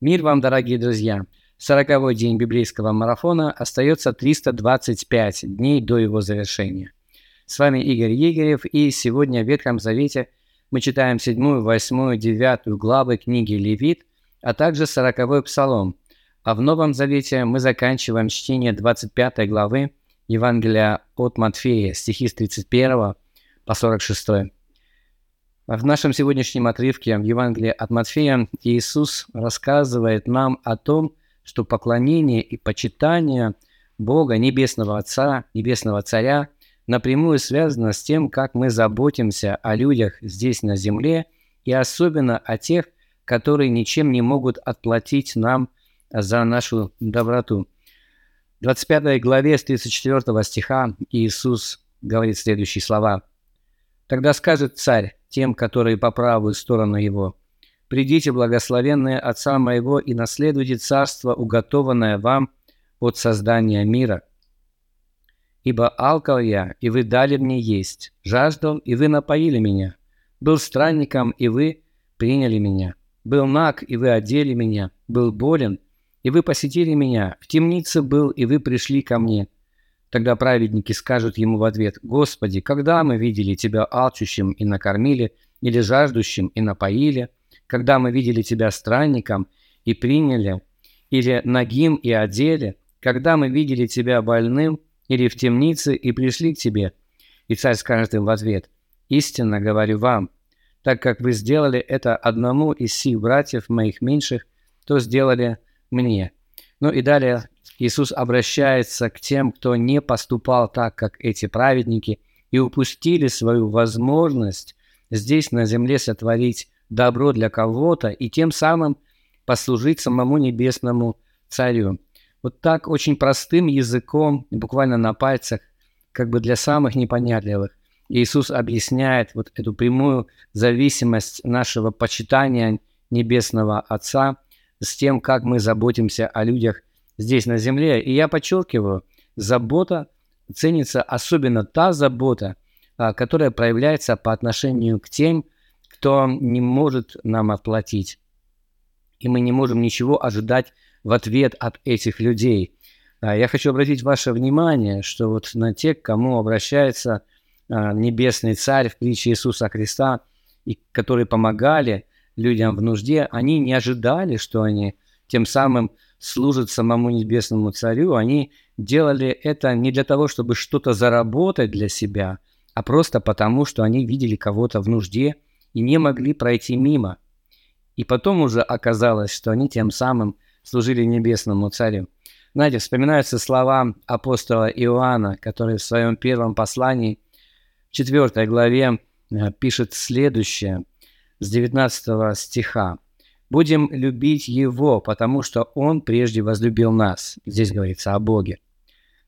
Мир вам, дорогие друзья! 40-й день библейского марафона, остается 325 дней до его завершения. С вами Игорь Егоров, и сегодня в Ветхом Завете мы читаем 7, 8, 9 главы книги Левит, а также 40-й Псалом. А в Новом Завете мы заканчиваем чтение 25 главы Евангелия от Матфея, стихи с 31 по 46. В нашем сегодняшнем отрывке в Евангелии от Матфея Иисус рассказывает нам о том, что поклонение и почитание Бога, Небесного Отца, Небесного Царя напрямую связано с тем, как мы заботимся о людях здесь на земле, и особенно о тех, которые ничем не могут отплатить нам за нашу доброту. В 25 главе с 34 стиха Иисус говорит следующие слова. «Тогда скажет царь тем, которые по правую сторону его: придите, благословенные Отца моего, и наследуйте царство, уготованное вам от создания мира. Ибо алкал я, и вы дали мне есть, жаждал, и вы напоили меня, был странником, и вы приняли меня, был наг, и вы одели меня, был болен, и вы посетили меня, в темнице был, и вы пришли ко мне». Тогда праведники скажут ему в ответ: «Господи, когда мы видели тебя алчущим и накормили, или жаждущим и напоили? Когда мы видели тебя странником и приняли, или нагим и одели? Когда мы видели тебя больным или в темнице и пришли к тебе?» И царь скажет им в ответ: «Истинно говорю вам, так как вы сделали это одному из сих братьев моих меньших, то сделали мне». Ну и далее Иисус обращается к тем, кто не поступал так, как эти праведники, и упустили свою возможность здесь на земле сотворить добро для кого-то и тем самым послужить самому небесному царю. Вот так очень простым языком, буквально на пальцах, как бы для самых непонятливых, Иисус объясняет вот эту прямую зависимость нашего почитания Небесного Отца с тем, как мы заботимся о людях здесь на земле. И я подчеркиваю, забота ценится, особенно та забота, которая проявляется по отношению к тем, кто не может нам отплатить. И мы не можем ничего ожидать в ответ от этих людей. Я хочу обратить ваше внимание, что вот на тех, к кому обращается Небесный Царь в притче Иисуса Христа, и которые помогали людям в нужде, они не ожидали, что они тем самым служат самому Небесному Царю. Они делали это не для того, чтобы что-то заработать для себя, а просто потому, что они видели кого-то в нужде и не могли пройти мимо. И потом уже оказалось, что они тем самым служили Небесному Царю. Знаете, вспоминаются слова апостола Иоанна, который в своем первом послании, в 4 главе, пишет следующее, с 19 стиха. «Будем любить Его, потому что Он прежде возлюбил нас». Здесь говорится о Боге.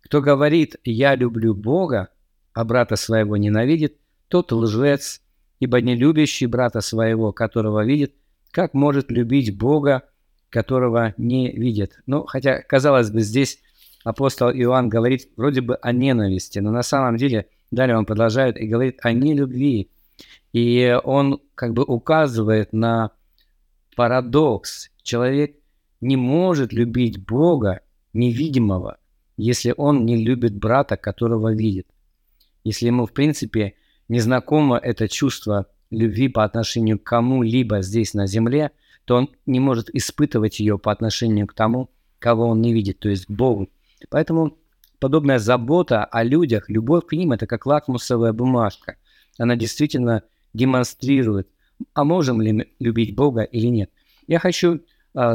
«Кто говорит: я люблю Бога, а брата своего ненавидит, тот лжец, ибо не любящий брата своего, которого видит, как может любить Бога, которого не видит?» Ну, хотя, казалось бы, здесь апостол Иоанн говорит вроде бы о ненависти, но на самом деле далее он продолжает и говорит о нелюбви. И он как бы указывает на парадокс. Человек не может любить Бога невидимого, если он не любит брата, которого видит. Если ему, в принципе, незнакомо это чувство любви по отношению к кому-либо здесь на земле, то он не может испытывать ее по отношению к тому, кого он не видит, то есть к Богу. Поэтому подобная забота о людях, любовь к ним – это как лакмусовая бумажка. Она действительно демонстрирует, а можем ли мы любить Бога или нет. Я хочу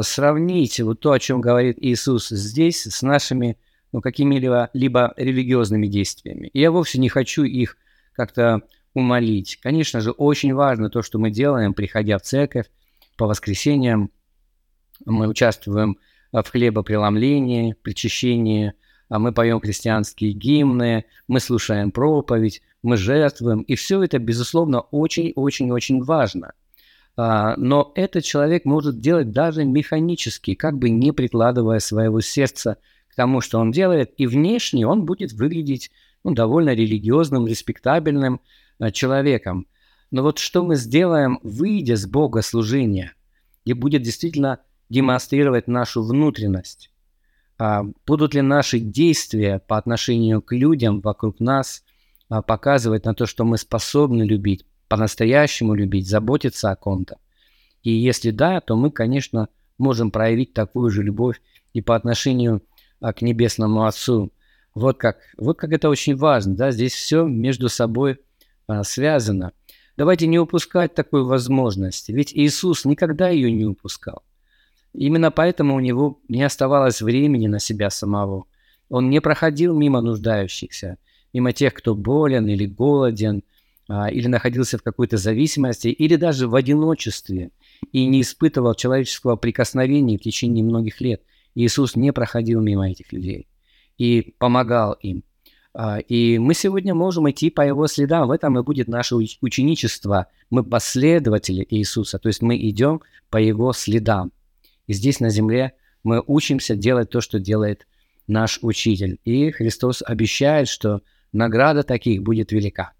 сравнить вот то, о чем говорит Иисус здесь, с нашими какими-либо религиозными действиями. И я вовсе не хочу их как-то умолить. Конечно же, очень важно то, что мы делаем, приходя в церковь по воскресеньям. Мы участвуем в хлебопреломлении, причащении, мы поем христианские гимны, мы слушаем проповедь, мы жертвуем. И все это, безусловно, очень-очень-очень важно. Но этот человек может делать даже механически, как бы не прикладывая своего сердца к тому, что он делает. И внешне он будет выглядеть довольно религиозным, респектабельным человеком. Но вот что мы сделаем, выйдя с богослужения, и будет действительно демонстрировать нашу внутренность? Будут ли наши действия по отношению к людям вокруг нас показывать на то, что мы способны любить, по-настоящему любить, заботиться о ком-то? И если да, то мы, конечно, можем проявить такую же любовь и по отношению к Небесному Отцу. Вот как это очень важно, да? Здесь все между собой связано. Давайте не упускать такой возможности, ведь Иисус никогда ее не упускал. Именно поэтому у него не оставалось времени на себя самого. Он не проходил мимо нуждающихся, мимо тех, кто болен или голоден, или находился в какой-то зависимости, или даже в одиночестве, и не испытывал человеческого прикосновения в течение многих лет. Иисус не проходил мимо этих людей и помогал им. И мы сегодня можем идти по его следам. В этом и будет наше ученичество. Мы последователи Иисуса, то есть мы идем по его следам. И здесь на земле мы учимся делать то, что делает наш Учитель. И Христос обещает, что награда таких будет велика.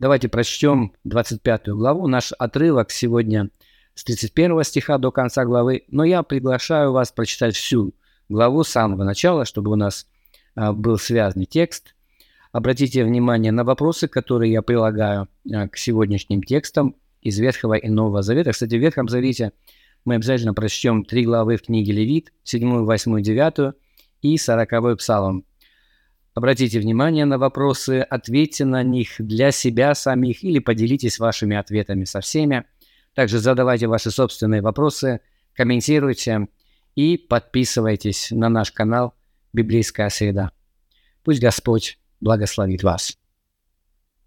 Давайте прочтем 25 главу. Наш отрывок сегодня с 31 стиха до конца главы. Но я приглашаю вас прочитать всю главу с самого начала, чтобы у нас был связанный текст. Обратите внимание на вопросы, которые я прилагаю к сегодняшним текстам из Ветхого и Нового Завета. Кстати, в Ветхом Завете мы обязательно прочтем 3 главы в книге Левит, 7, 8, 9 и 40 Псалом. Обратите внимание на вопросы, ответьте на них для себя самих или поделитесь вашими ответами со всеми. Также задавайте ваши собственные вопросы, комментируйте и подписывайтесь на наш канал «Библейская среда». Пусть Господь благословит вас.